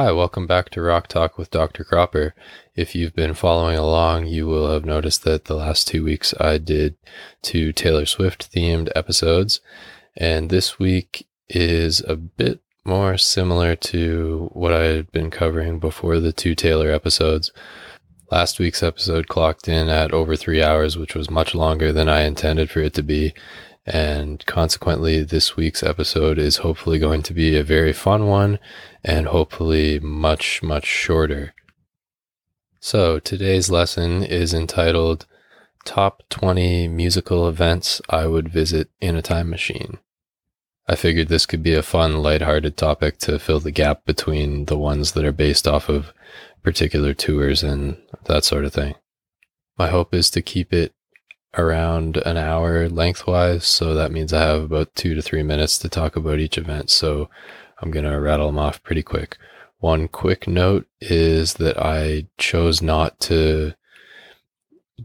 Hi, welcome back to Rock Talk with Dr. Cropper. If you've been following along, you will have noticed that the last 2 weeks I did 2 Taylor Swift themed episodes, and this week is a bit more similar to what I had been covering before the 2 Taylor episodes. Last week's episode clocked in at over 3 hours, which was much longer than I intended for it to be. And consequently, this week's episode is hopefully going to be a very fun one and hopefully much, much shorter. So today's lesson is entitled Top 20 Musical Events I Would Visit in a Time Machine. I figured this could be a fun, lighthearted topic to fill the gap between the ones that are based off of particular tours and that sort of thing. My hope is to keep it around an hour lengthwise, so that means I have about 2 to 3 minutes to talk about each event, so I'm going to rattle them off pretty quick. One quick note is that I chose not to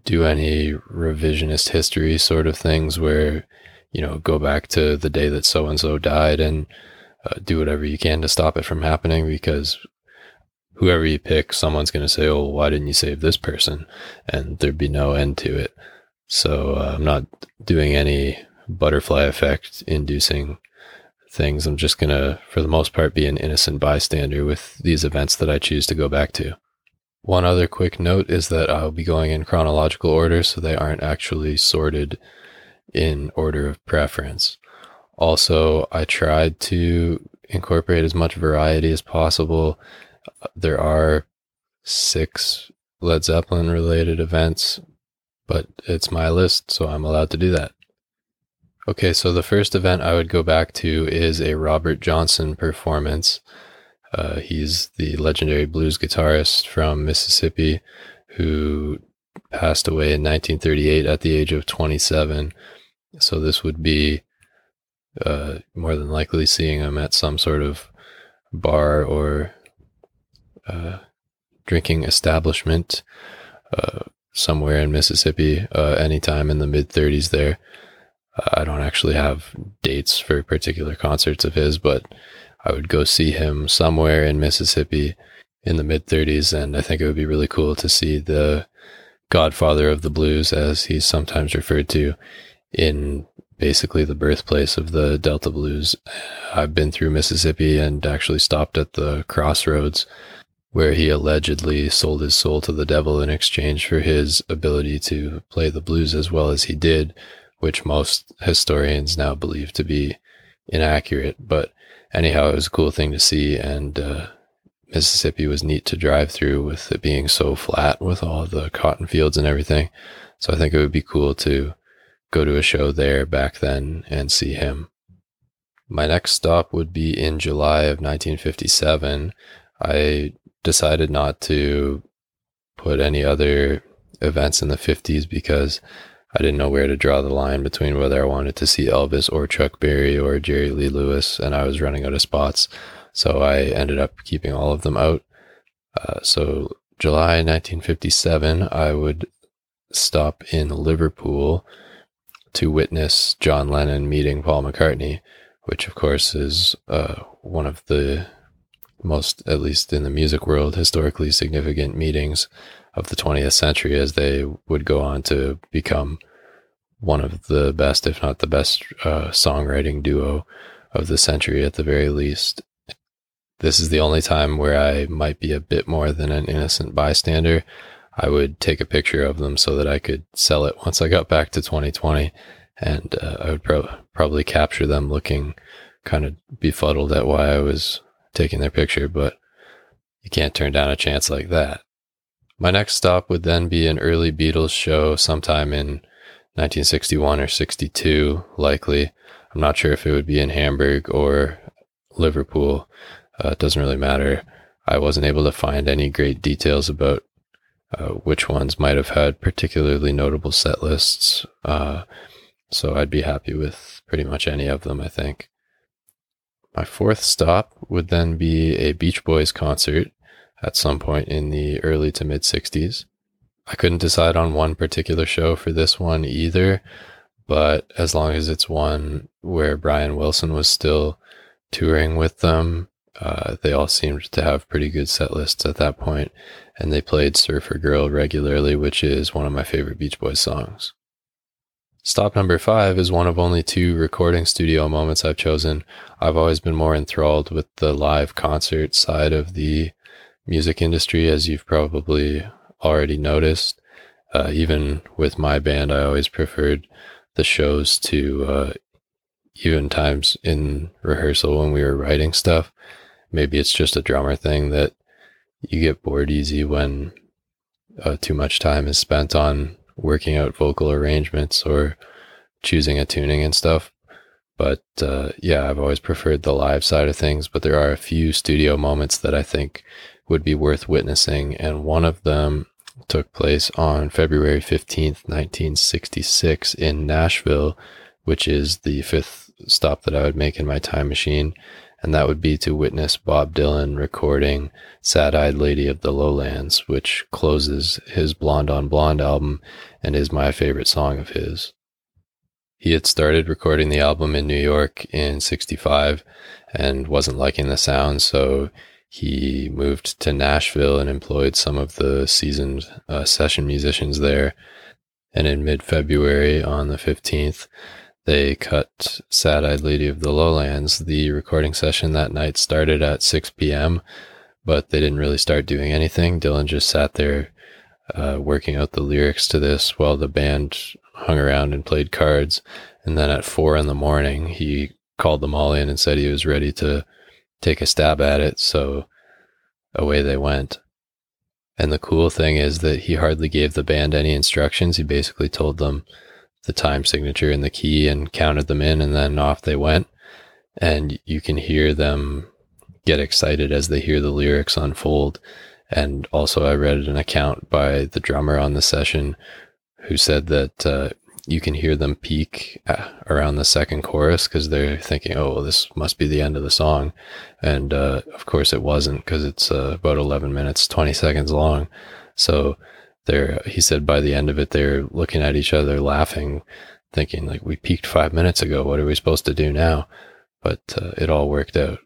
do any revisionist history sort of things where, you know, go back to the day that so-and-so died and do whatever you can to stop it from happening, because whoever you pick, someone's going to say, oh, why didn't you save this person? And there'd be no end to it. So I'm not doing any butterfly effect inducing things. I'm just going to, for the most part, be an innocent bystander with these events that I choose to go back to. One other quick note is that I'll be going in chronological order, so they aren't actually sorted in order of preference. Also, I tried to incorporate as much variety as possible. There are 6 Led Zeppelin related events, but it's my list, so I'm allowed to do that. Okay, so the first event I would go back to is a Robert Johnson performance. He's the legendary blues guitarist from Mississippi who passed away in 1938 at the age of 27. So this would be more than likely seeing him at some sort of bar or drinking establishment somewhere in Mississippi, anytime in the mid-30s there. I don't actually have dates for particular concerts of his, but I would go see him somewhere in Mississippi in the mid-30s, and I think it would be really cool to see the godfather of the blues, as he's sometimes referred to, in basically the birthplace of the Delta blues. I've been through Mississippi and actually stopped at the crossroads where he allegedly sold his soul to the devil in exchange for his ability to play the blues as well as he did, which most historians now believe to be inaccurate. But anyhow, it was a cool thing to see, and Mississippi was neat to drive through with it being so flat with all the cotton fields and everything. So I think it would be cool to go to a show there back then and see him. My next stop would be in July of 1957. I decided not to put any other events in the 50s because I didn't know where to draw the line between whether I wanted to see Elvis or Chuck Berry or Jerry Lee Lewis, and I was running out of spots, so I ended up keeping all of them out. So July 1957, I would stop in Liverpool to witness John Lennon meeting Paul McCartney, which of course is one of the most, at least in the music world, historically significant meetings of the 20th century, as they would go on to become one of the best, if not the best, songwriting duo of the century at the very least. This is the only time where I might be a bit more than an innocent bystander. I would take a picture of them so that I could sell it once I got back to 2020, and I would probably capture them looking kind of befuddled at why I was taking their picture, but you can't turn down a chance like that. My next stop would then be an early Beatles show sometime in 1961 or 62, likely. I'm not sure if it would be in Hamburg or Liverpool. It doesn't really matter. I wasn't able to find any great details about which ones might have had particularly notable set lists, so I'd be happy with pretty much any of them, I think. My fourth stop would then be a Beach Boys concert at some point in the early to mid-60s. I couldn't decide on one particular show for this one either, but as long as it's one where Brian Wilson was still touring with them They all seemed to have pretty good set lists at that point, and they played Surfer Girl regularly, which is one of my favorite Beach Boys songs. Stop number 5 is one of only 2 recording studio moments I've chosen. I've always been more enthralled with the live concert side of the music industry, as you've probably already noticed. Even with my band, I always preferred the shows to even times in rehearsal when we were writing stuff. Maybe it's just a drummer thing that you get bored easy when too much time is spent on working out vocal arrangements or choosing a tuning and stuff. But yeah, I've always preferred the live side of things, but there are a few studio moments that I think would be worth witnessing. And one of them took place on February 15th, 1966 in Nashville, which is the 5th stop that I would make in my time machine. And that would be to witness Bob Dylan recording Sad-Eyed Lady of the Lowlands, which closes his Blonde on Blonde album and is my favorite song of his. He had started recording the album in New York in 1965 and wasn't liking the sound, so he moved to Nashville and employed some of the seasoned session musicians there. And in mid-February, on the 15th, they cut Sad-Eyed Lady of the Lowlands. The recording session that night started at 6 p.m., but they didn't really start doing anything. Dylan just sat there working out the lyrics to this while the band hung around and played cards. And then at 4 in the morning, he called them all in and said he was ready to take a stab at it, so away they went. And the cool thing is that he hardly gave the band any instructions. He basically told them the time signature and the key and counted them in, and then off they went. And you can hear them get excited as they hear the lyrics unfold. And also I read an account by the drummer on the session who said that you can hear them peak around the second chorus because they're thinking, oh, well, this must be the end of the song. And of course it wasn't, because it's about 11 minutes, 20 seconds long. So he said by the end of it, they're looking at each other laughing, thinking like, we peaked 5 minutes ago. What are we supposed to do now? But it all worked out.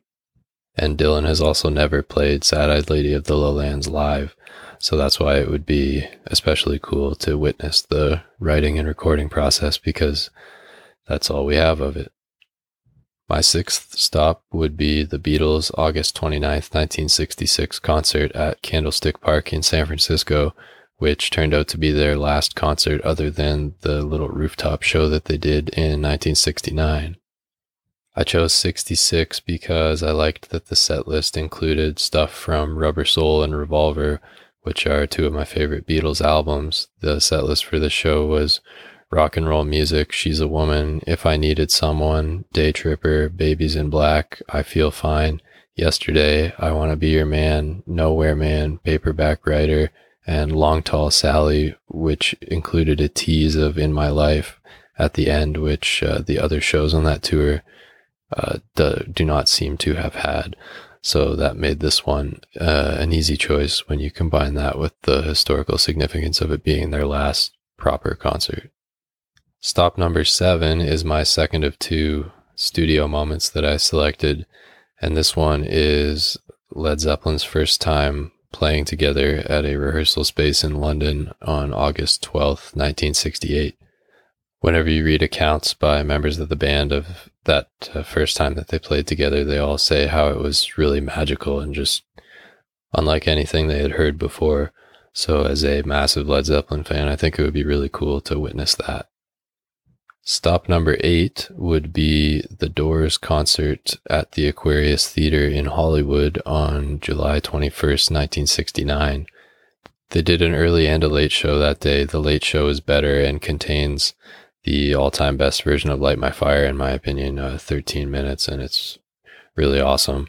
And Dylan has also never played Sad-Eyed Lady of the Lowlands live. So that's why it would be especially cool to witness the writing and recording process, because that's all we have of it. My 6th stop would be the Beatles' August 29th, 1966 concert at Candlestick Park in San Francisco, which turned out to be their last concert other than the little rooftop show that they did in 1969. I chose 66 because I liked that the set list included stuff from Rubber Soul and Revolver, which are 2 of my favorite Beatles albums. The set list for the show was Rock and Roll Music, She's a Woman, If I Needed Someone, Day Tripper, Babies in Black, I Feel Fine, Yesterday, I Want to Be Your Man, Nowhere Man, Paperback Writer, and Long Tall Sally, which included a tease of In My Life at the end, which the other shows on that tour do not seem to have had. So that made this one an easy choice when you combine that with the historical significance of it being their last proper concert. Stop number 7 is my second of 2 studio moments that I selected, and this one is Led Zeppelin's first time playing together at a rehearsal space in London on August 12th, 1968. Whenever you read accounts by members of the band of that first time that they played together, they all say how it was really magical and just unlike anything they had heard before. So as a massive Led Zeppelin fan, I think it would be really cool to witness that. Stop number 8 would be the Doors concert at the Aquarius Theater in Hollywood on July 21st, 1969. They did an early and a late show that day. The late show is better and contains the all-time best version of Light My Fire, in my opinion, 13 minutes, and it's really awesome.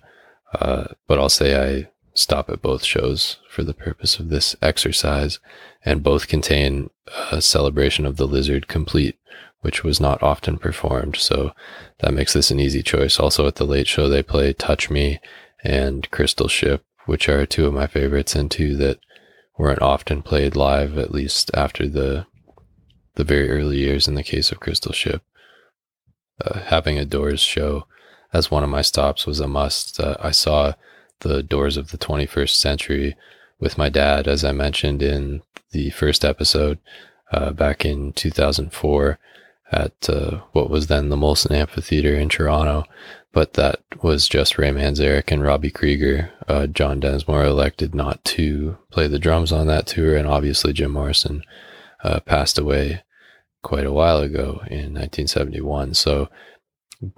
But I'll say I stop at both shows for the purpose of this exercise, and both contain a Celebration of the Lizard complete, which was not often performed, so that makes this an easy choice. Also at the late show, they play Touch Me and Crystal Ship, which are 2 of my favorites and 2 that weren't often played live, at least after the very early years in the case of Crystal Ship. Having a Doors show as one of my stops was a must. I saw the Doors of the 21st Century with my dad, as I mentioned in the first episode, back in 2004 at what was then the Molson Amphitheater in Toronto. But that was just Ray Manzarek and Robbie Krieger. John Densmore elected not to play the drums on that tour, and obviously Jim Morrison passed away quite a while ago in 1971. So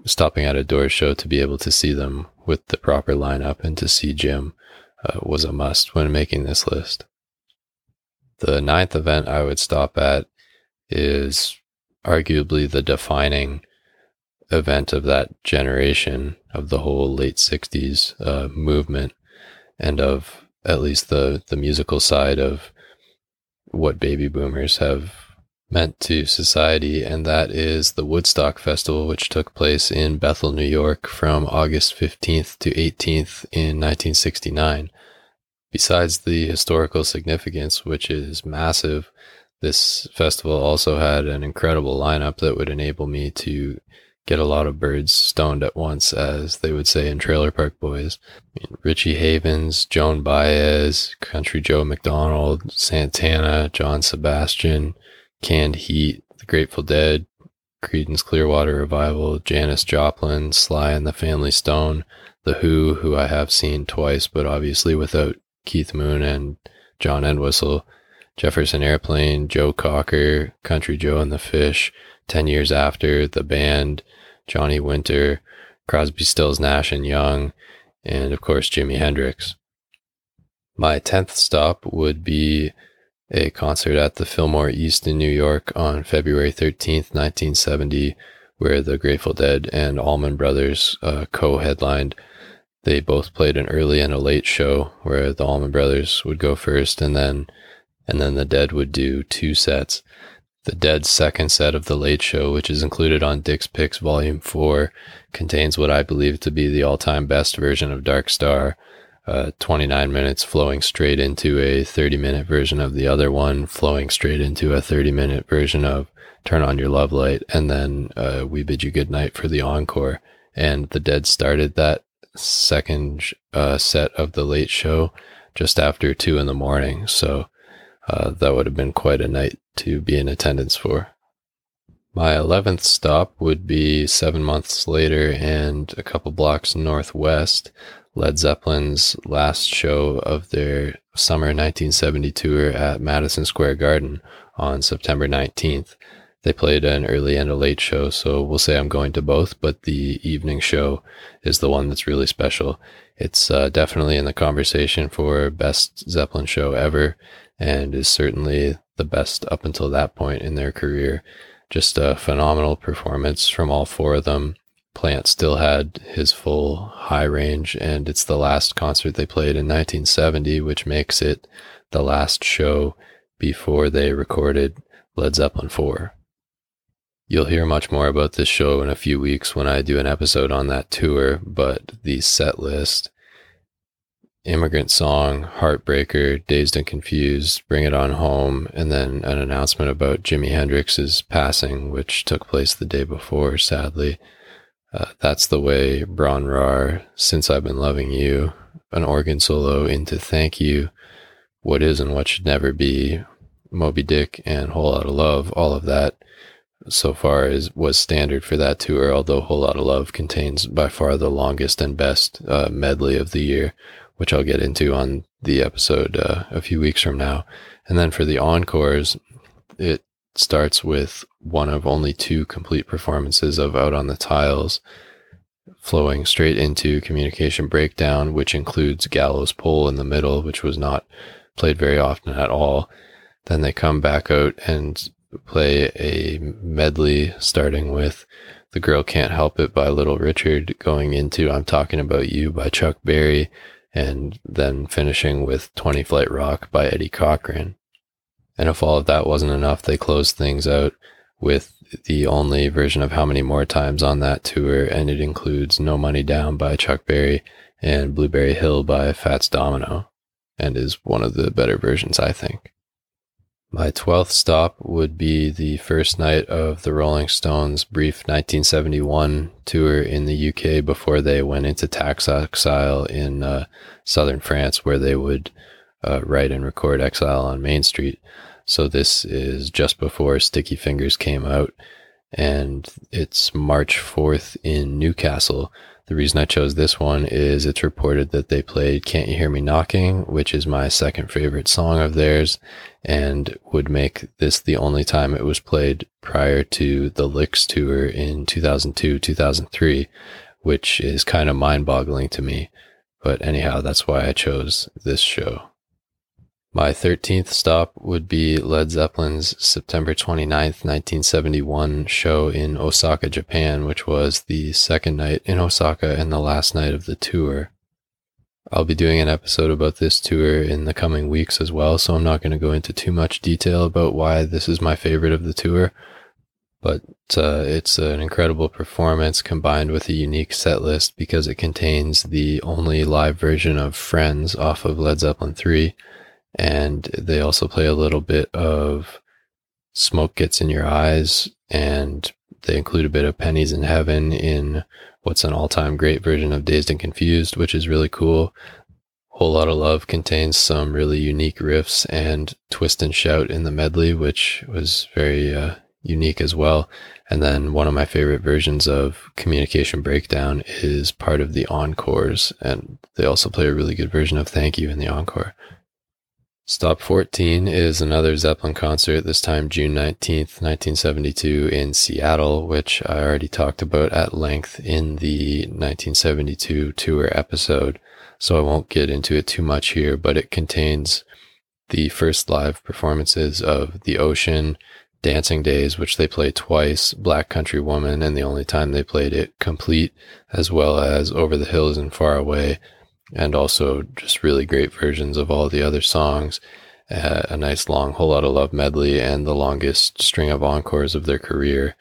stopping at a Doors show to be able to see them with the proper lineup and to see Jim was a must when making this list. The ninth event I would stop at is arguably the defining event of that generation, of the whole late 60s movement, and of at least the musical side of what baby boomers have meant to society, and that is the Woodstock Festival, which took place in Bethel, New York from August 15th to 18th in 1969. Besides the historical significance, which is massive, this festival also had an incredible lineup that would enable me to get a lot of birds stoned at once, as they would say in Trailer Park Boys. I mean, Richie Havens, Joan Baez, Country Joe McDonald, Santana, John Sebastian, Canned Heat, The Grateful Dead, Creedence Clearwater Revival, Janis Joplin, Sly and the Family Stone, The Who I have seen twice, but obviously without Keith Moon and John Entwistle, Jefferson Airplane, Joe Cocker, Country Joe and the Fish, 10 Years After, The Band, Johnny Winter, Crosby, Stills, Nash and Young, and of course Jimi Hendrix. My 10th stop would be a concert at the Fillmore East in New York on February 13th, 1970, where the Grateful Dead and Allman Brothers co-headlined. They both played an early and a late show, where the Allman Brothers would go first, and then the Dead would do two sets. The Dead's second set of the late show, which is included on Dick's Picks Volume 4, contains what I believe to be the all-time best version of Dark Star, 29 minutes flowing straight into a 30-minute version of the other one, flowing straight into a 30-minute version of Turn On Your Love Light, and then We Bid You Goodnight for the encore. And the Dead started that second set of the late show just after 2 in the morning, so that would have been quite a night to be in attendance for. My 11th stop would be 7 months later and a couple blocks northwest, Led Zeppelin's last show of their summer 1970 tour at Madison Square Garden on September 19th. They played an early and a late show, so we'll say I'm going to both, but the evening show is the one that's really special. It's definitely in the conversation for best Zeppelin show ever, and is certainly the best up until that point in their career. Just a phenomenal performance from all four of them. Plant still had his full high range, and it's the last concert they played in 1970, which makes it the last show before they recorded Led Zeppelin IV. You'll hear much more about this show in a few weeks when I do an episode on that tour, but the set list: Immigrant Song, Heartbreaker, Dazed and Confused, Bring It On Home, and then an announcement about Jimi Hendrix's passing, which took place the day before, sadly. That's the Way, Bron Rar, Since I've Been Loving You, an organ solo into Thank You, What Is and What Should Never Be, Moby Dick, and Whole Lotta Love. All of that so far was standard for that tour, although Whole Lotta Love contains by far the longest and best medley of the year, which I'll get into on the episode a few weeks from now. And then for the encores, it starts with one of only two complete performances of Out on the Tiles, flowing straight into Communication Breakdown, which includes Gallows Pole in the middle, which was not played very often at all. Then they come back out and play a medley, starting with The Girl Can't Help It by Little Richard, going into I'm Talking About You by Chuck Berry, and then finishing with 20 Flight Rock by Eddie Cochran. And if all of that wasn't enough, they closed things out with the only version of How Many More Times on that tour, and it includes No Money Down by Chuck Berry and Blueberry Hill by Fats Domino, and is one of the better versions, I think. My 12th stop would be the first night of the Rolling Stones' brief 1971 tour in the UK before they went into tax exile in southern France, where they would write and record Exile on Main Street. So this is just before Sticky Fingers came out, and it's March 4th in Newcastle. The reason I chose this one is it's reported that they played Can't You Hear Me Knocking, which is my second favorite song of theirs, and would make this the only time it was played prior to the Licks tour in 2002-2003, which is kind of mind-boggling to me. But anyhow, that's why I chose this show. My 13th stop would be Led Zeppelin's September 29th, 1971 show in Osaka, Japan, which was the second night in Osaka and the last night of the tour. I'll be doing an episode about this tour in the coming weeks as well, so I'm not going to go into too much detail about why this is my favorite of the tour, but it's an incredible performance combined with a unique set list because it contains the only live version of Friends off of Led Zeppelin 3, and they also play a little bit of Smoke Gets in Your Eyes, and they include a bit of Pennies in Heaven in what's an all-time great version of Dazed and Confused, which is really cool. Whole Lot of Love contains some really unique riffs, and Twist and Shout in the medley, which was very unique as well. And then one of my favorite versions of Communication Breakdown is part of the encores, and they also play a really good version of Thank You in the encore. Stop 14 is another Zeppelin concert, this time June 19th, 1972 in Seattle, which I already talked about at length in the 1972 tour episode, so I won't get into it too much here, but it contains the first live performances of The Ocean, Dancing Days, which they play twice, Black Country Woman, and the only time they played it complete, as well as Over the Hills and Far Away, and also just really great versions of all the other songs, a nice long Whole Lot of Love medley, and the longest string of encores of their career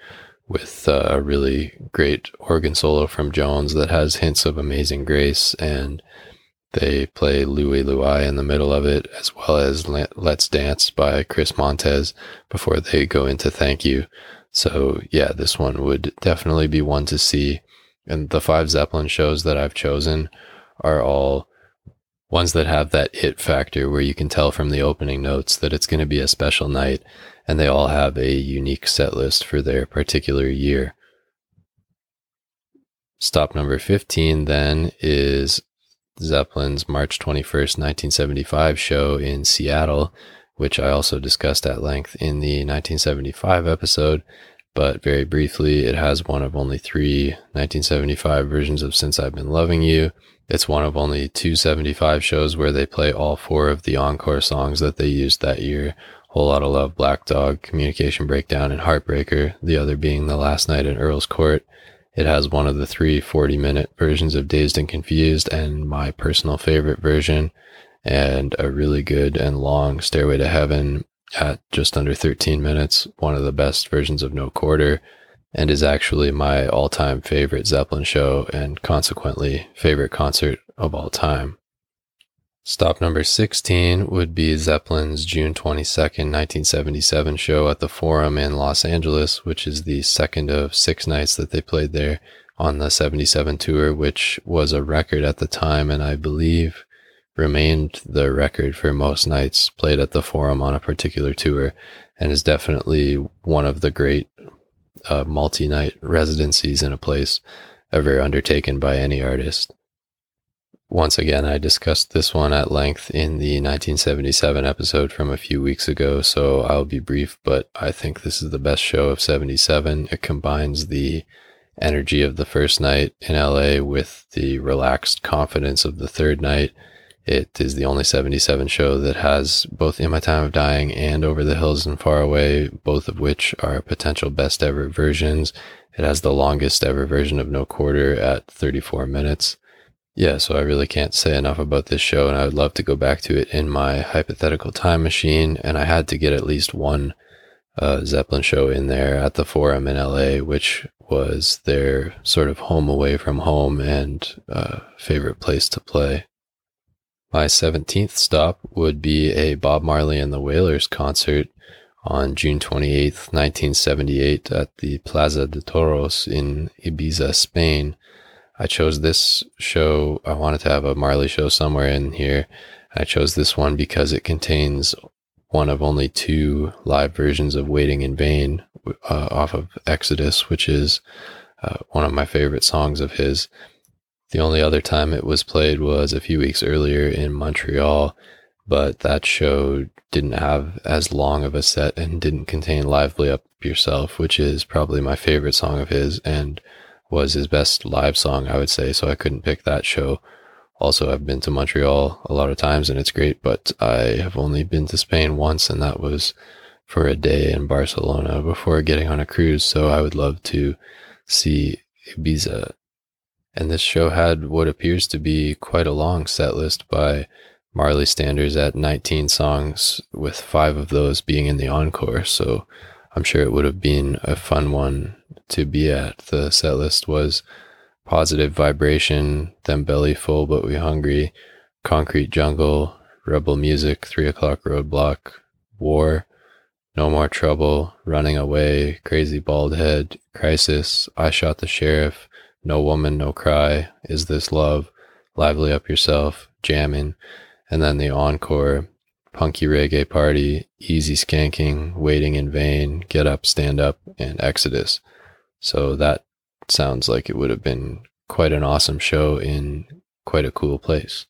with a really great organ solo from Jones that has hints of Amazing Grace, and they play Louie Louie in the middle of it, as well as Let's Dance by Chris Montez before they go into Thank You. So yeah, this one would definitely be one to see, and the 5 Zeppelin shows that I've chosen are all ones that have that it factor where you can tell from the opening notes that it's going to be a special night, and they all have a unique set list for their particular year. Stop number 15 then is Zeppelin's March 21st, 1975 show in Seattle, which I also discussed at length in the 1975 episode, but very briefly, it has one of only 3 1975 versions of Since I've Been Loving You. It's one of only 2 75 shows where they play all 4 of the encore songs that they used that year, Whole Lot of Love, Black Dog, Communication Breakdown, and Heartbreaker, the other being The Last Night in Earl's Court. It has one of the 3 40-minute versions of Dazed and Confused and my personal favorite version, and a really good and long Stairway to Heaven at just under 13 minutes, one of the best versions of No Quarter, and is actually my all-time favorite Zeppelin show and consequently favorite concert of all time. Stop number 16 would be Zeppelin's June 22nd, 1977 show at the Forum in Los Angeles, which is the second of 6 nights that they played there on the 77 tour, which was a record at the time and I believe remained the record for most nights played at the Forum on a particular tour, and is definitely one of the great multi-night residencies in a place ever undertaken by any artist. Once again, I discussed this one at length in the 1977 episode from a few weeks ago, so I'll be brief, but I think this is the best show of 77. It combines the energy of the first night in LA with the relaxed confidence of the third night. It is the only 77 show that has both In My Time of Dying and Over the Hills and Far Away, both of which are potential best ever versions. It has the longest ever version of No Quarter at 34 minutes. Yeah, so I really can't say enough about this show, and I would love to go back to it in my hypothetical time machine, and I had to get at least one Zeppelin show in there at the Forum in LA, which was their sort of home away from home and favorite place to play. My 17th stop would be a Bob Marley and the Wailers concert on June 28th, 1978 at the Plaza de Toros in Ibiza, Spain. I chose this show. I wanted to have a Marley show somewhere in here. I chose this one because it contains one of only two live versions of Waiting in Vain off of Exodus, which is one of my favorite songs of his. The only other time it was played was a few weeks earlier in Montreal, but that show didn't have as long of a set and didn't contain Lively Up Yourself, which is probably my favorite song of his and was his best live song, I would say, so I couldn't pick that show. Also, I've been to Montreal a lot of times and it's great, but I have only been to Spain once, and that was for a day in Barcelona before getting on a cruise, so I would love to see Ibiza. And this show had what appears to be quite a long set list by Marley standards at 19 songs, with 5 of those being in the encore, so I'm sure it would have been a fun one to be at. The set list was Positive Vibration, Them Belly Full But We Hungry, Concrete Jungle, Rebel Music, 3 O'Clock Roadblock, War, No More Trouble, Running Away, Crazy Bald Head, Crisis, I Shot the Sheriff, No Woman, No Cry, Is This Love, Lively Up Yourself, Jammin', and then the encore, Punky Reggae Party, Easy Skanking, Waiting in Vain, Get Up, Stand Up, and Exodus. So that sounds like it would have been quite an awesome show in quite a cool place.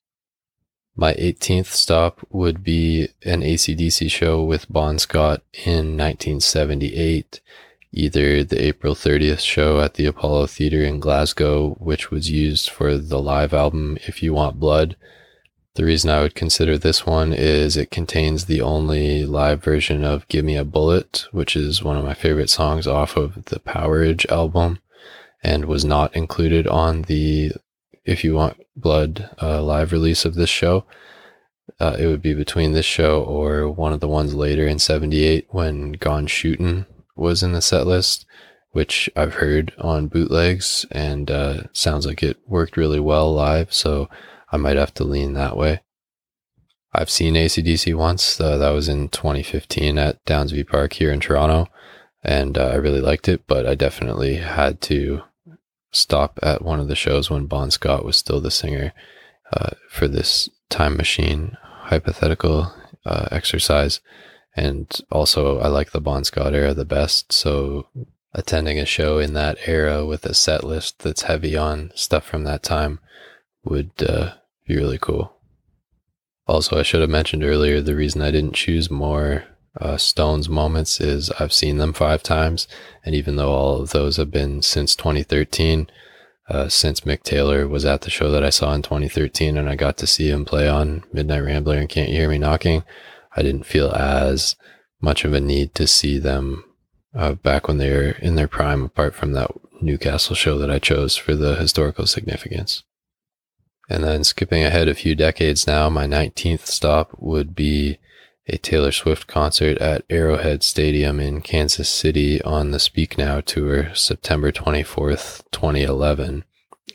My 18th stop would be an AC/DC show with Bon Scott in 1978. Either the April 30th show at the Apollo Theater in Glasgow, which was used for the live album If You Want Blood. The reason I would consider this one is it contains the only live version of Give Me a Bullet, which is one of my favorite songs off of the Powerage album, and was not included on the If You Want Blood live release of this show. It would be between this show or one of the ones later in 78 when Gone Shootin' was in the set list, which I've heard on bootlegs, and sounds like it worked really well live, so I might have to lean that way. I've seen AC/DC once. That was in 2015 at Downsview Park here in Toronto, and I really liked it, but I definitely had to stop at one of the shows when Bon Scott was still the singer for this time machine hypothetical exercise. And also, I like the Bon Scott era the best, so attending a show in that era with a set list that's heavy on stuff from that time would be really cool. Also, I should have mentioned earlier, the reason I didn't choose more Stones moments is I've seen them 5 times, and even though all of those have been since 2013, since Mick Taylor was at the show that I saw in 2013 and I got to see him play on Midnight Rambler and Can't You Hear Me Knocking, I didn't feel as much of a need to see them back when they were in their prime, apart from that Newcastle show that I chose for the historical significance. And then skipping ahead a few decades now, my 19th stop would be a Taylor Swift concert at Arrowhead Stadium in Kansas City on the Speak Now tour, September 24th, 2011.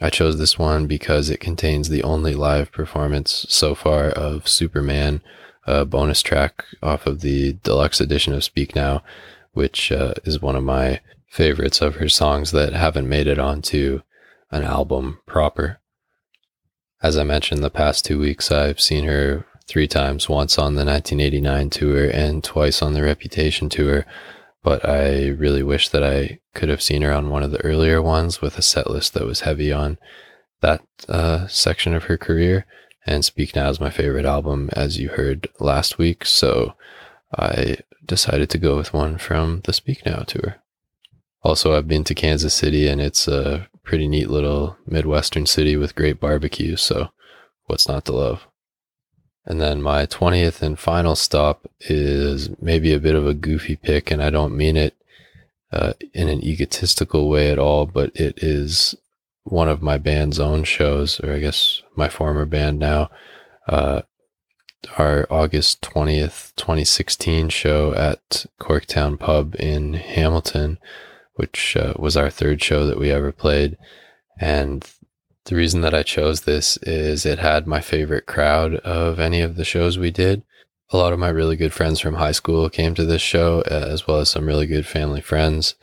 I chose this one because it contains the only live performance so far of Superman, a bonus track off of the deluxe edition of Speak Now, which is one of my favorites of her songs that haven't made it onto an album proper. As I mentioned, the past 2 weeks I've seen her 3 times, once on the 1989 tour and twice on the Reputation tour, but I really wish that I could have seen her on one of the earlier ones with a set list that was heavy on that section of her career. And Speak Now is my favorite album, as you heard last week, so I decided to go with one from the Speak Now tour. Also, I've been to Kansas City, and it's a pretty neat little Midwestern city with great barbecue, so what's not to love? And then my 20th and final stop is maybe a bit of a goofy pick, and I don't mean it in an egotistical way at all, but it is one of my band's own shows, or I guess my former band now. Our August 20th, 2016 show at Corktown Pub in Hamilton, which was our 3rd show that we ever played. And The reason that I chose this is it had my favorite crowd of any of the shows we did. A lot of my really good friends from high school came to this show, as well as some really good family friends.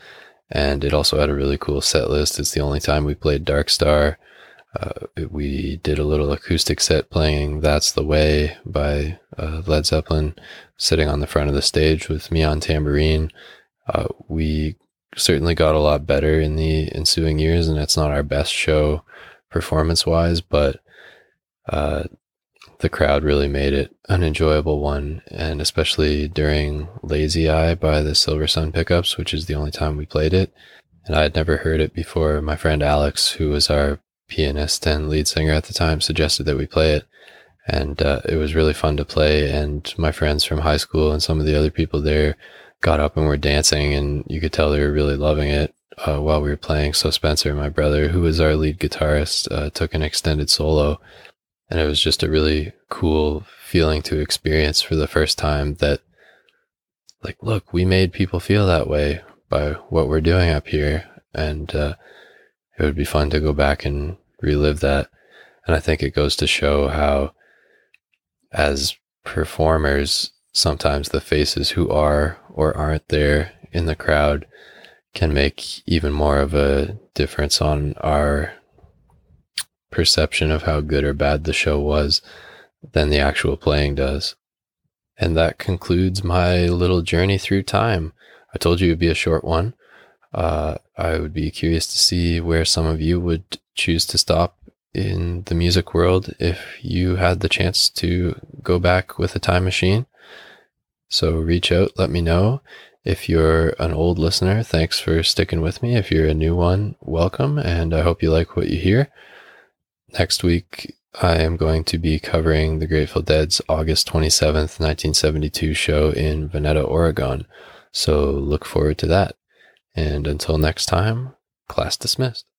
And it also had a really cool set list. It's the only time we played Dark Star. We did a little acoustic set playing That's the Way by Led Zeppelin, sitting on the front of the stage with me on tambourine. We certainly got a lot better in the ensuing years, and it's not our best show performance-wise, but the crowd really made it an enjoyable one, and especially during Lazy Eye by the Silver Sun Pickups, which is the only time we played it. And I had never heard it before. My friend Alex, who was our pianist and lead singer at the time, suggested that we play it, and it was really fun to play, and my friends from high school and some of the other people there got up and were dancing, and you could tell they were really loving it while we were playing. So Spencer, my brother, who was our lead guitarist, took an extended solo, and it was just a really cool feeling to experience for the first time that, like, look, we made people feel that way by what we're doing up here, and it would be fun to go back and relive that. And I think it goes to show how, as performers, sometimes the faces who are or aren't there in the crowd can make even more of a difference on our perception of how good or bad the show was than the actual playing does. And that concludes my little journey through time. I told you it would be a short one. I would be curious to see where some of you would choose to stop in the music world if you had the chance to go back with a time machine. So reach out, let me know. If you're an old listener, thanks for sticking with me. If you're a new one, welcome, and I hope you like what you hear. Next week, I am going to be covering the Grateful Dead's August 27th, 1972 show in Veneta, Oregon. So look forward to that. And until next time, class dismissed.